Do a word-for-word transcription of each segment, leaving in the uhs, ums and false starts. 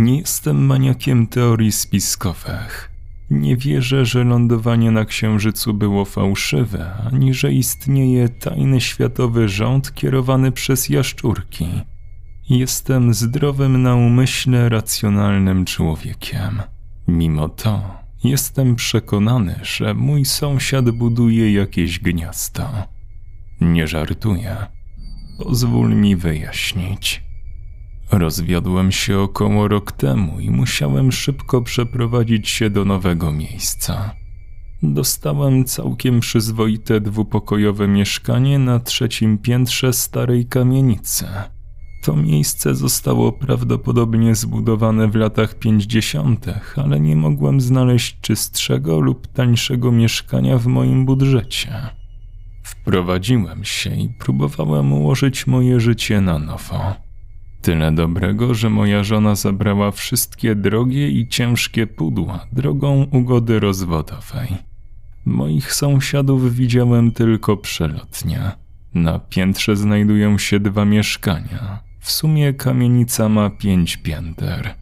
Nie jestem maniakiem teorii spiskowych. Nie wierzę, że lądowanie na Księżycu było fałszywe, ani że istnieje tajny światowy rząd kierowany przez jaszczurki. Jestem zdrowym na umyśle, racjonalnym człowiekiem. Mimo to jestem przekonany, że mój sąsiad buduje jakieś gniazdo. Nie żartuję. Pozwól mi wyjaśnić. Rozwiodłem się około rok temu i musiałem szybko przeprowadzić się do nowego miejsca. Dostałem całkiem przyzwoite dwupokojowe mieszkanie na trzecim piętrze starej kamienicy. To miejsce zostało prawdopodobnie zbudowane w latach pięćdziesiątych, ale nie mogłem znaleźć czystszego lub tańszego mieszkania w moim budżecie. Wprowadziłem się i próbowałem ułożyć moje życie na nowo. Tyle dobrego, że moja żona zabrała wszystkie drogie i ciężkie pudła drogą ugody rozwodowej. Moich sąsiadów widziałem tylko przelotnie. Na piętrze znajdują się dwa mieszkania. W sumie kamienica ma pięć pięter.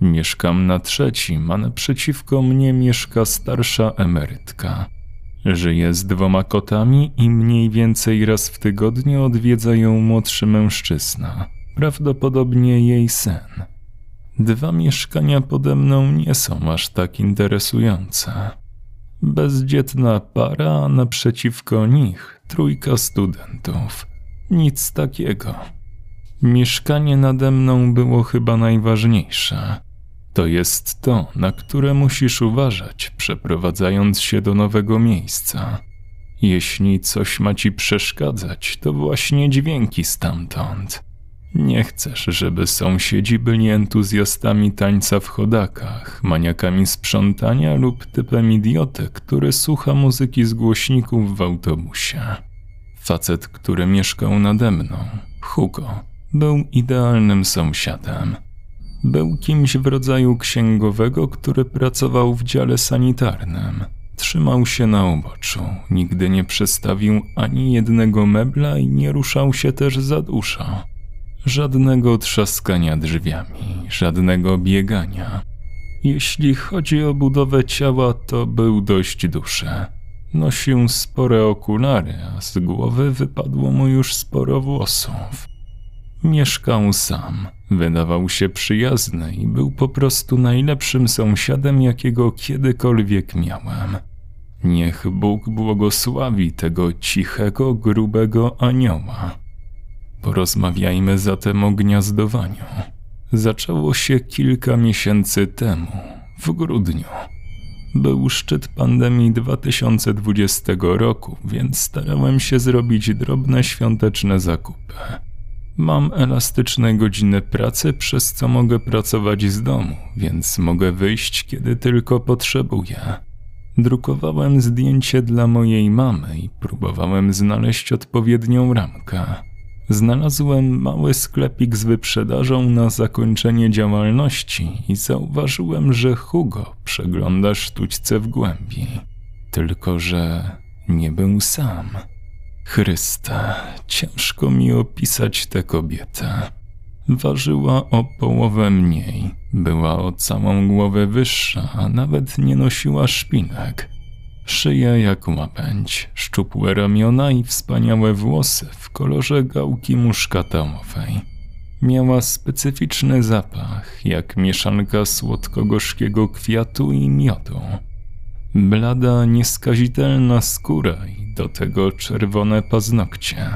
Mieszkam na trzecim, a naprzeciwko mnie mieszka starsza emerytka. Żyje z dwoma kotami i mniej więcej raz w tygodniu odwiedza ją młodszy mężczyzna, prawdopodobnie jej syn. Dwa mieszkania pode mną nie są aż tak interesujące. Bezdzietna para, a naprzeciwko nich trójka studentów. Nic takiego. Mieszkanie nade mną było chyba najważniejsze. To jest to, na które musisz uważać, przeprowadzając się do nowego miejsca. Jeśli coś ma ci przeszkadzać, to właśnie dźwięki stamtąd. Nie chcesz, żeby sąsiedzi byli entuzjastami tańca w chodakach, maniakami sprzątania lub typem idioty, który słucha muzyki z głośników w autobusie. Facet, który mieszkał nade mną, Hugo, był idealnym sąsiadem. Był kimś w rodzaju księgowego, który pracował w dziale sanitarnym. Trzymał się na uboczu, nigdy nie przestawił ani jednego mebla i nie ruszał się też za dużo. Żadnego trzaskania drzwiami, żadnego biegania. Jeśli chodzi o budowę ciała, to był dość duży. Nosił spore okulary, a z głowy wypadło mu już sporo włosów. Mieszkał sam, wydawał się przyjazny i był po prostu najlepszym sąsiadem, jakiego kiedykolwiek miałem. Niech Bóg błogosławi tego cichego, grubego anioła. Porozmawiajmy zatem o gniazdowaniu. Zaczęło się kilka miesięcy temu, w grudniu. Był szczyt pandemii dwa tysiące dwudziestego roku, więc starałem się zrobić drobne świąteczne zakupy. Mam elastyczne godziny pracy, przez co mogę pracować z domu, więc mogę wyjść, kiedy tylko potrzebuję. Drukowałem zdjęcie dla mojej mamy i próbowałem znaleźć odpowiednią ramkę. Znalazłem mały sklepik z wyprzedażą na zakończenie działalności i zauważyłem, że Hugo przegląda sztućce w głębi. Tylko że nie był sam. Chryste, ciężko mi opisać tę kobietę. Ważyła o połowę mniej, była o całą głowę wyższa, a nawet nie nosiła szpinek. Szyja jak łabędź, szczupłe ramiona i wspaniałe włosy w kolorze gałki muszkatołowej. Miała specyficzny zapach, jak mieszanka słodko-gorzkiego kwiatu i miodu. Blada, nieskazitelna skóra i do tego czerwone paznokcie.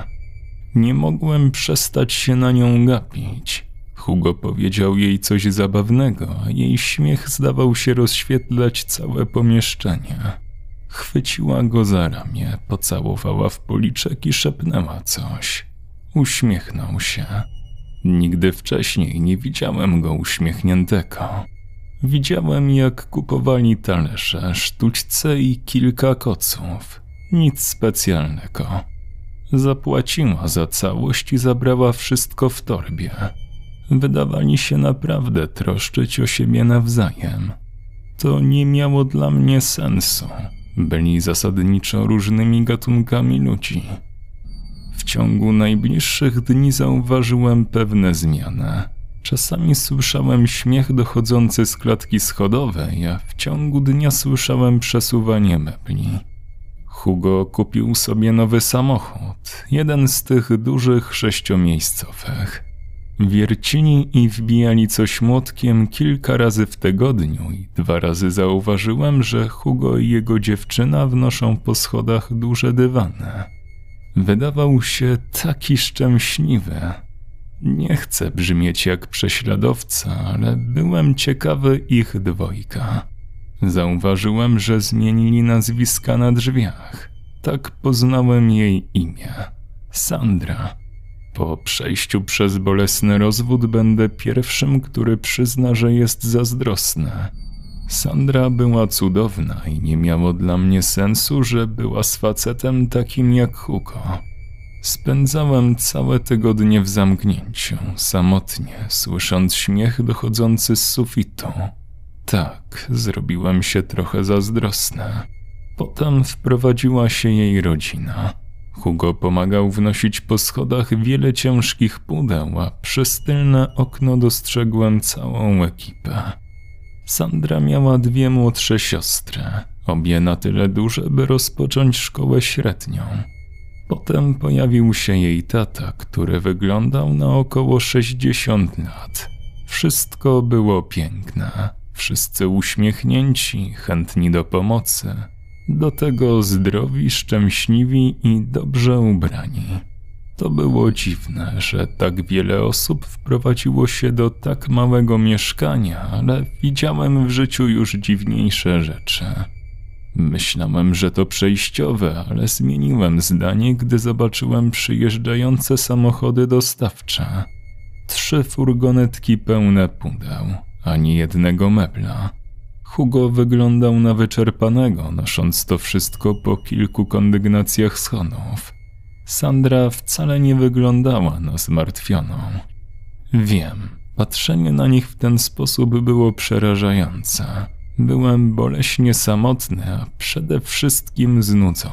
Nie mogłem przestać się na nią gapić. Hugo powiedział jej coś zabawnego, a jej śmiech zdawał się rozświetlać całe pomieszczenie. Chwyciła go za ramię, pocałowała w policzek i szepnęła coś. Uśmiechnął się. Nigdy wcześniej nie widziałem go uśmiechniętego. Widziałem, jak kupowali talerze, sztućce i kilka koców. Nic specjalnego. Zapłaciła za całość i zabrała wszystko w torbie. Wydawali się naprawdę troszczyć o siebie nawzajem. To nie miało dla mnie sensu. Byli zasadniczo różnymi gatunkami ludzi. W ciągu najbliższych dni zauważyłem pewne zmiany. Czasami słyszałem śmiech dochodzący z klatki schodowej, a w ciągu dnia słyszałem przesuwanie mebli. Hugo kupił sobie nowy samochód, jeden z tych dużych sześciomiejscowych. Wiercili i wbijali coś młotkiem kilka razy w tygodniu i dwa razy zauważyłem, że Hugo i jego dziewczyna wnoszą po schodach duże dywany. Wydawał się taki szczęśliwy. Nie chcę brzmieć jak prześladowca, ale byłem ciekawy ich dwojga. Zauważyłem, że zmienili nazwiska na drzwiach. Tak poznałem jej imię. Sandra. Po przejściu przez bolesny rozwód będę pierwszym, który przyzna, że jest zazdrosny. Sandra była cudowna i nie miało dla mnie sensu, że była z facetem takim jak Hugo. Spędzałem całe tygodnie w zamknięciu, samotnie, słysząc śmiech dochodzący z sufitu. Tak, zrobiłem się trochę zazdrosny. Potem wprowadziła się jej rodzina. Hugo pomagał wnosić po schodach wiele ciężkich pudeł, a przez tylne okno dostrzegłem całą ekipę. Sandra miała dwie młodsze siostry, obie na tyle duże, by rozpocząć szkołę średnią. Potem pojawił się jej tata, który wyglądał na około sześćdziesiąt lat. Wszystko było piękne, wszyscy uśmiechnięci, chętni do pomocy. Do tego zdrowi, szczęśliwi i dobrze ubrani. To było dziwne, że tak wiele osób wprowadziło się do tak małego mieszkania, ale widziałem w życiu już dziwniejsze rzeczy. Myślałem, że to przejściowe, ale zmieniłem zdanie, gdy zobaczyłem przyjeżdżające samochody dostawcze. Trzy furgonetki pełne pudeł, ani jednego mebla. Hugo wyglądał na wyczerpanego, nosząc to wszystko po kilku kondygnacjach schodów. Sandra wcale nie wyglądała na zmartwioną. Wiem, patrzenie na nich w ten sposób było przerażające. Byłem boleśnie samotny, a przede wszystkim znudzony.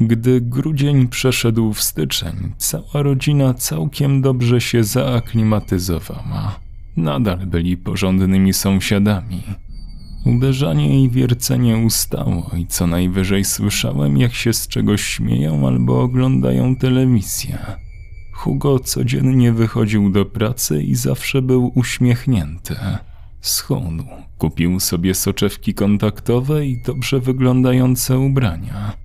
Gdy grudzień przeszedł w styczeń, cała rodzina całkiem dobrze się zaaklimatyzowała. Nadal byli porządnymi sąsiadami. Uderzanie i wiercenie ustało i co najwyżej słyszałem, jak się z czegoś śmieją albo oglądają telewizję. Hugo codziennie wychodził do pracy i zawsze był uśmiechnięty. Schudł, kupił sobie soczewki kontaktowe i dobrze wyglądające ubrania.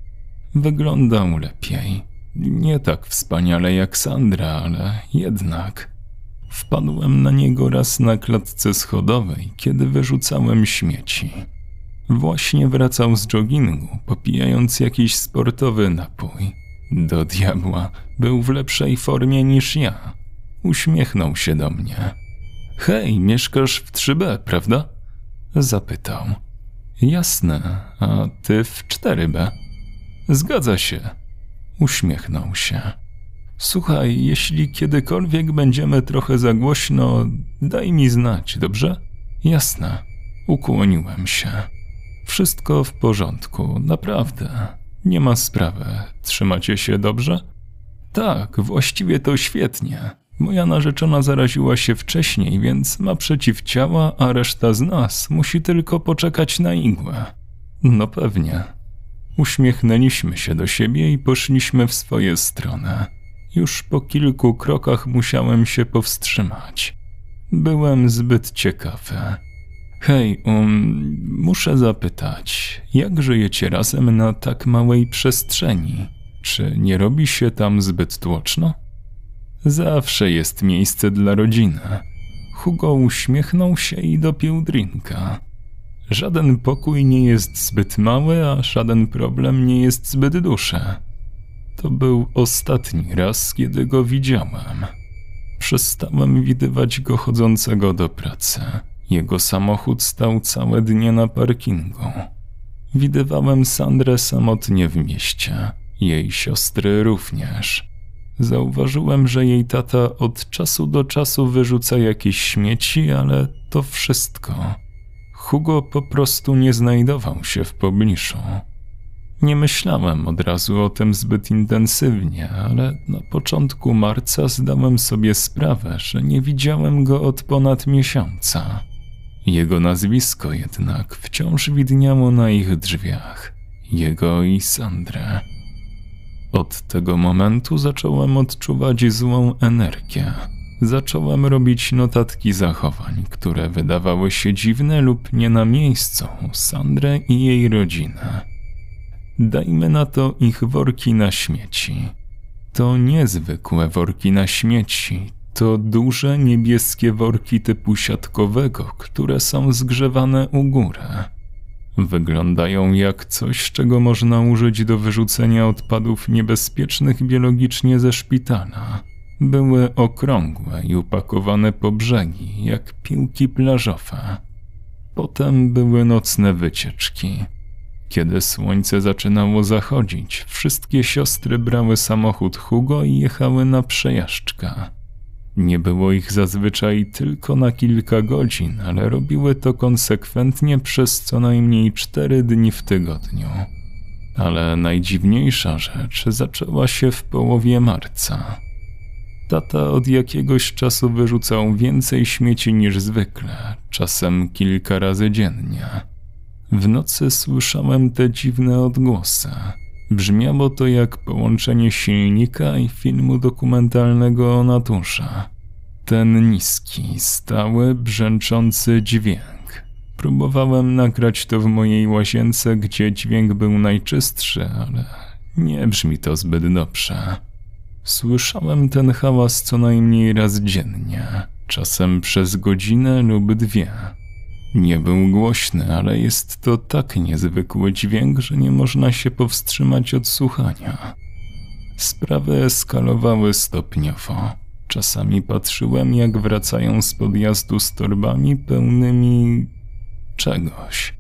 Wyglądał lepiej. Nie tak wspaniale jak Sandra, ale jednak... Wpadłem na niego raz na klatce schodowej, kiedy wyrzucałem śmieci. Właśnie wracał z joggingu, popijając jakiś sportowy napój. Do diabła, był w lepszej formie niż ja. Uśmiechnął się do mnie. Hej, mieszkasz w trzy B, prawda? Zapytał. Jasne, a ty w cztery B? Zgadza się. Uśmiechnął się. Słuchaj, jeśli kiedykolwiek będziemy trochę za głośno, daj mi znać, dobrze? Jasne. Ukłoniłem się. Wszystko w porządku, naprawdę. Nie ma sprawy. Trzymacie się dobrze? Tak, właściwie to świetnie. Moja narzeczona zaraziła się wcześniej, więc ma przeciwciała, a reszta z nas musi tylko poczekać na igłę. No pewnie. Uśmiechnęliśmy się do siebie i poszliśmy w swoje strony. Już po kilku krokach musiałem się powstrzymać. Byłem zbyt ciekawy. Hej, um, muszę zapytać, jak żyjecie razem na tak małej przestrzeni? Czy nie robi się tam zbyt tłoczno? Zawsze jest miejsce dla rodziny. Hugo uśmiechnął się i dopił drinka. Żaden pokój nie jest zbyt mały, a żaden problem nie jest zbyt duży. To był ostatni raz, kiedy go widziałem. Przestałem widywać go chodzącego do pracy. Jego samochód stał całe dnie na parkingu. Widywałem Sandrę samotnie w mieście. Jej siostry również. Zauważyłem, że jej tata od czasu do czasu wyrzuca jakieś śmieci, ale to wszystko. Hugo po prostu nie znajdował się w pobliżu. Nie myślałem od razu o tym zbyt intensywnie, ale na początku marca zdałem sobie sprawę, że nie widziałem go od ponad miesiąca. Jego nazwisko jednak wciąż widniało na ich drzwiach, jego i Sandrę. Od tego momentu zacząłem odczuwać złą energię. Zacząłem robić notatki zachowań, które wydawały się dziwne lub nie na miejscu Sandrę i jej rodzinę. Dajmy na to ich worki na śmieci. To niezwykłe worki na śmieci. To duże niebieskie worki typu siatkowego, które są zgrzewane u góry. Wyglądają jak coś, czego można użyć do wyrzucenia odpadów niebezpiecznych biologicznie ze szpitala. Były okrągłe i upakowane po brzegi, jak piłki plażowe. Potem były nocne wycieczki. Kiedy słońce zaczynało zachodzić, wszystkie siostry brały samochód Hugo i jechały na przejażdżkę. Nie było ich zazwyczaj tylko na kilka godzin, ale robiły to konsekwentnie przez co najmniej cztery dni w tygodniu. Ale najdziwniejsza rzecz zaczęła się w połowie marca. Tata od jakiegoś czasu wyrzucał więcej śmieci niż zwykle, czasem kilka razy dziennie. W nocy słyszałem te dziwne odgłosy. Brzmiało to jak połączenie silnika i filmu dokumentalnego o naturze. Ten niski, stały, brzęczący dźwięk. Próbowałem nagrać to w mojej łazience, gdzie dźwięk był najczystszy, ale nie brzmi to zbyt dobrze. Słyszałem ten hałas co najmniej raz dziennie, czasem przez godzinę lub dwie. Nie był głośny, ale jest to tak niezwykły dźwięk, że nie można się powstrzymać od słuchania. Sprawy eskalowały stopniowo. Czasami patrzyłem, jak wracają z podjazdu z torbami pełnymi czegoś.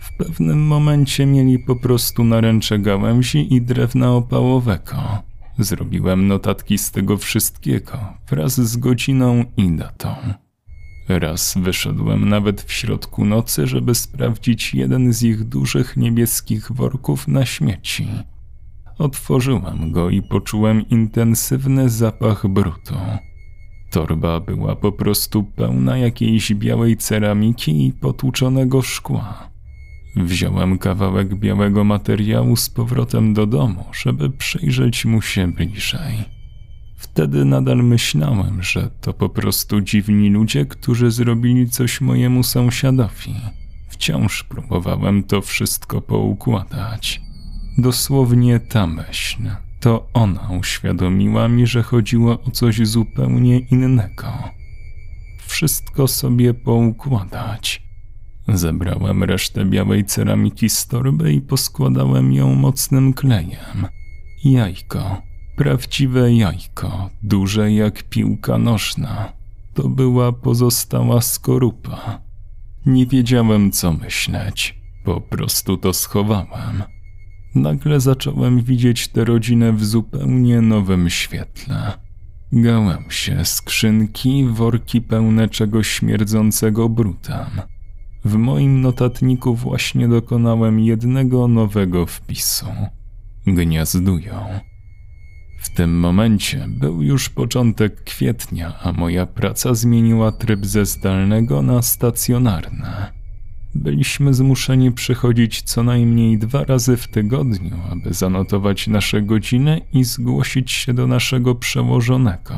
W pewnym momencie mieli po prostu naręcze gałęzi i drewna opałowego. Zrobiłem notatki z tego wszystkiego, wraz z godziną i datą. Raz wyszedłem nawet w środku nocy, żeby sprawdzić jeden z ich dużych niebieskich worków na śmieci. Otworzyłem go i poczułem intensywny zapach brudu. Torba była po prostu pełna jakiejś białej ceramiki i potłuczonego szkła. Wziąłem kawałek białego materiału z powrotem do domu, żeby przyjrzeć mu się bliżej. Wtedy nadal myślałem, że to po prostu dziwni ludzie, którzy zrobili coś mojemu sąsiadowi. Wciąż próbowałem to wszystko poukładać. Dosłownie ta myśl, to ona uświadomiła mi, że chodziło o coś zupełnie innego. Wszystko sobie poukładać. Zebrałem resztę białej ceramiki z torby i poskładałem ją mocnym klejem. Jajko. Prawdziwe jajko, duże jak piłka nożna. To była pozostała skorupa. Nie wiedziałem, co myśleć. Po prostu to schowałem. Nagle zacząłem widzieć tę rodzinę w zupełnie nowym świetle. Gałęzie, skrzynki, worki pełne czegoś śmierdzącego brudem. W moim notatniku właśnie dokonałem jednego nowego wpisu. Gniazdują. W tym momencie był już początek kwietnia, a moja praca zmieniła tryb ze zdalnego na stacjonarny. Byliśmy zmuszeni przychodzić co najmniej dwa razy w tygodniu, aby zanotować nasze godziny i zgłosić się do naszego przełożonego.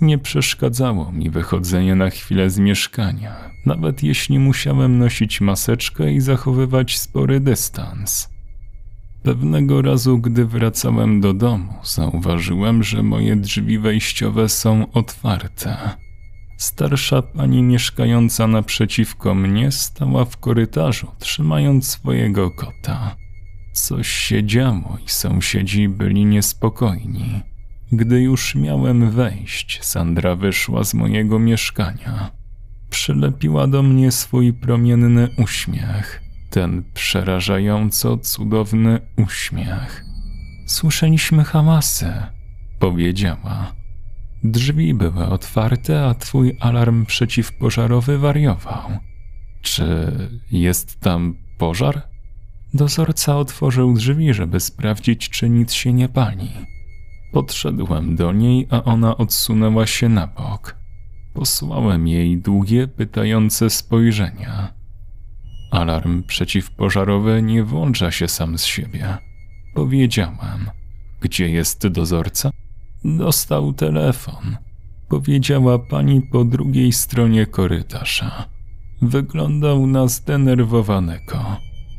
Nie przeszkadzało mi wychodzenie na chwilę z mieszkania, nawet jeśli musiałem nosić maseczkę i zachowywać spory dystans. Pewnego razu, gdy wracałem do domu, zauważyłem, że moje drzwi wejściowe są otwarte. Starsza pani mieszkająca naprzeciwko mnie stała w korytarzu, trzymając swojego kota. Coś się działo i sąsiedzi byli niespokojni. Gdy już miałem wejść, Sandra wyszła z mojego mieszkania. Przylepiła do mnie swój promienny uśmiech. Ten przerażająco cudowny uśmiech. Słyszeliśmy hałasy, powiedziała. Drzwi były otwarte, a twój alarm przeciwpożarowy wariował. Czy jest tam pożar? Dozorca otworzył drzwi, żeby sprawdzić, czy nic się nie pali. Podszedłem do niej, a ona odsunęła się na bok. Posłałem jej długie, pytające spojrzenia. Alarm przeciwpożarowy nie włącza się sam z siebie. Powiedziałam. Gdzie jest dozorca? Dostał telefon. Powiedziała pani po drugiej stronie korytarza. Wyglądał na zdenerwowanego.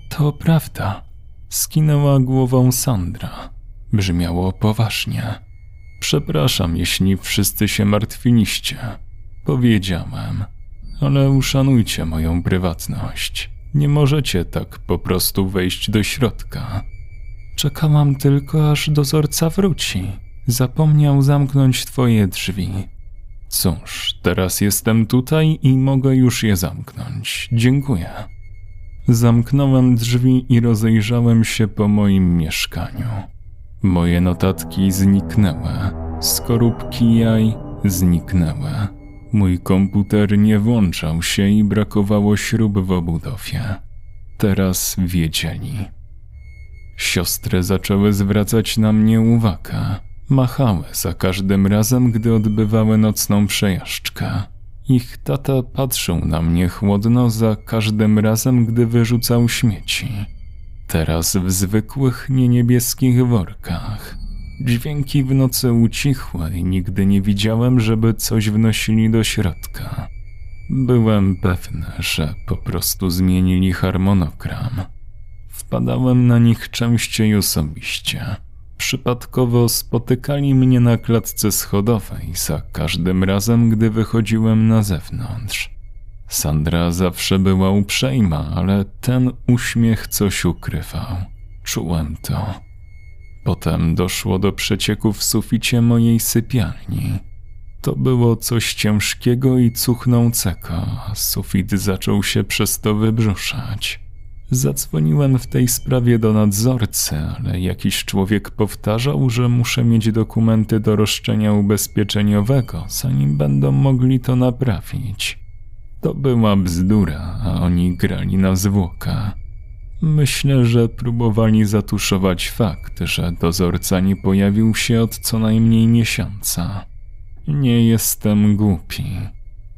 To prawda. Skinęła głową Sandra. Brzmiało poważnie. Przepraszam, jeśli wszyscy się martwiliście. Powiedziałem. Ale uszanujcie moją prywatność. Nie możecie tak po prostu wejść do środka. Czekałam tylko, aż dozorca wróci. Zapomniał zamknąć twoje drzwi. Cóż, teraz jestem tutaj i mogę już je zamknąć. Dziękuję. Zamknąłem drzwi i rozejrzałem się po moim mieszkaniu. Moje notatki zniknęły. Skorupki jaj zniknęły. Mój komputer nie włączał się i brakowało śrub w obudowie. Teraz wiedzieli. Siostry zaczęły zwracać na mnie uwagę. Machały za każdym razem, gdy odbywały nocną przejażdżkę. Ich tata patrzył na mnie chłodno za każdym razem, gdy wyrzucał śmieci. Teraz w zwykłych, nieniebieskich workach. Dźwięki w nocy ucichły i nigdy nie widziałem, żeby coś wnosili do środka. Byłem pewny, że po prostu zmienili harmonogram. Wpadałem na nich częściej osobiście. Przypadkowo spotykali mnie na klatce schodowej za każdym razem, gdy wychodziłem na zewnątrz. Sandra zawsze była uprzejma, ale ten uśmiech coś ukrywał. Czułem to. Potem doszło do przecieku w suficie mojej sypialni. To było coś ciężkiego i cuchnącego, a sufit zaczął się przez to wybrzuszać. Zadzwoniłem w tej sprawie do nadzorcy, ale jakiś człowiek powtarzał, że muszę mieć dokumenty do roszczenia ubezpieczeniowego, zanim będą mogli to naprawić. To była bzdura, a oni grali na zwłokę. Myślę, że próbowali zatuszować fakt, że dozorca nie pojawił się od co najmniej miesiąca. Nie jestem głupi.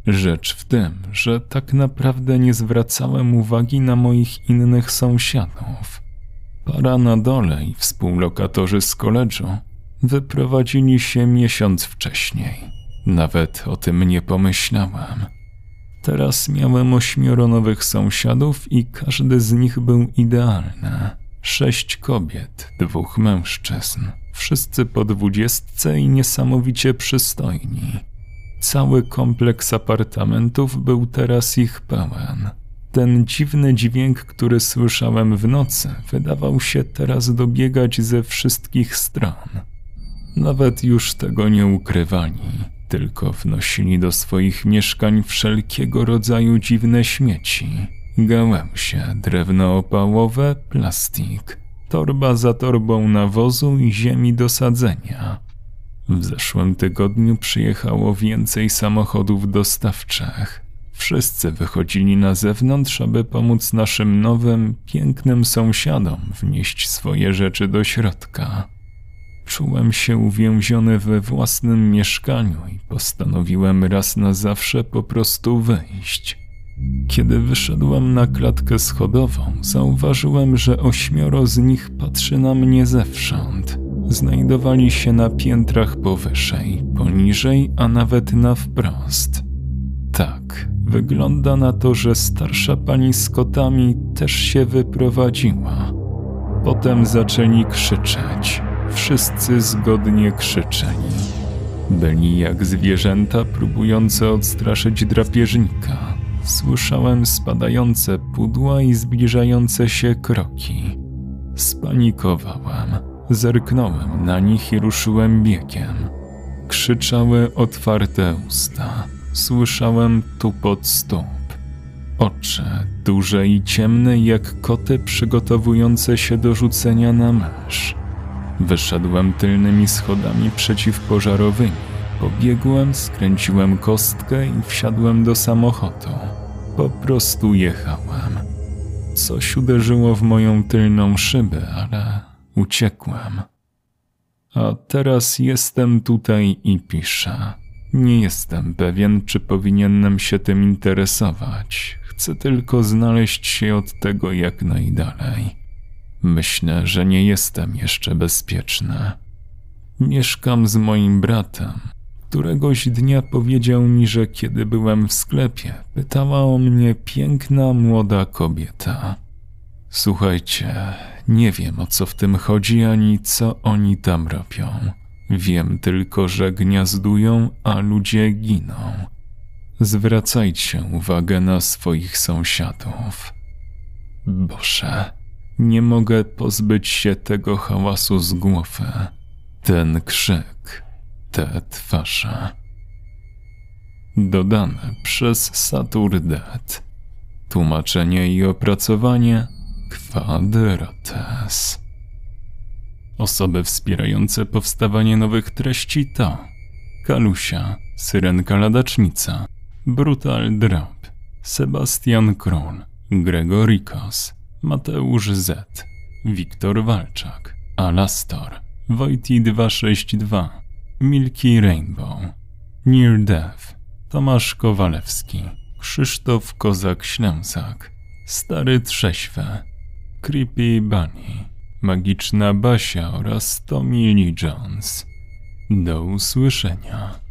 Rzecz w tym, że tak naprawdę nie zwracałem uwagi na moich innych sąsiadów. Para na dole i współlokatorzy z koledżu wyprowadzili się miesiąc wcześniej. Nawet o tym nie pomyślałem. Teraz miałem ośmioro nowych sąsiadów i każdy z nich był idealny. Sześć kobiet, dwóch mężczyzn, wszyscy po dwudziestce i niesamowicie przystojni. Cały kompleks apartamentów był teraz ich pełen. Ten dziwny dźwięk, który słyszałem w nocy, wydawał się teraz dobiegać ze wszystkich stron. Nawet już tego nie ukrywali, tylko wnosili do swoich mieszkań wszelkiego rodzaju dziwne śmieci. Gałęzie, drewno opałowe, plastik, torba za torbą nawozu i ziemi do sadzenia. W zeszłym tygodniu przyjechało więcej samochodów dostawczych. Wszyscy wychodzili na zewnątrz, aby pomóc naszym nowym, pięknym sąsiadom wnieść swoje rzeczy do środka. Czułem się uwięziony we własnym mieszkaniu i postanowiłem raz na zawsze po prostu wyjść. Kiedy wyszedłem na klatkę schodową, zauważyłem, że ośmioro z nich patrzy na mnie zewsząd. Znajdowali się na piętrach powyżej, poniżej, a nawet na wprost. Tak, wygląda na to, że starsza pani z kotami też się wyprowadziła. Potem zaczęli krzyczeć. Wszyscy zgodnie krzyczeli. Byli jak zwierzęta próbujące odstraszyć drapieżnika. Słyszałem spadające pudła i zbliżające się kroki. Spanikowałem. Zerknąłem na nich i ruszyłem biegiem. Krzyczały otwarte usta. Słyszałem tupot stóp. Oczy, duże i ciemne jak koty przygotowujące się do rzucenia na mysz. Wyszedłem tylnymi schodami przeciwpożarowymi. Pobiegłem, skręciłem kostkę i wsiadłem do samochodu. Po prostu jechałem. Coś uderzyło w moją tylną szybę, ale uciekłem. A teraz jestem tutaj i piszę. Nie jestem pewien, czy powinienem się tym interesować. Chcę tylko znaleźć się od tego jak najdalej. Myślę, że nie jestem jeszcze bezpieczny. Mieszkam z moim bratem. Któregoś dnia powiedział mi, że kiedy byłem w sklepie, pytała o mnie piękna młoda kobieta. Słuchajcie, nie wiem o co w tym chodzi ani co oni tam robią. Wiem tylko, że gniazdują, a ludzie giną. Zwracajcie uwagę na swoich sąsiadów. Boże, nie mogę pozbyć się tego hałasu z głowy. Ten krzyk, te twarze. Dodane przez Saturdet. Tłumaczenie i opracowanie Kwadrates. Osoby wspierające powstawanie nowych treści to Kalusia, Syrenka Ladacznica, Brutal Drab, Sebastian Król, Gregorikos, Mateusz Z, Wiktor Walczak, Alastor, Wojty dwieście sześćdziesiąt dwa, Milky Rainbow, Near Death, Tomasz Kowalewski, Krzysztof Kozak-Ślęsak, Stary Trześwy, Creepy Bunny, Magiczna Basia oraz Tommy Lee Jones. Do usłyszenia.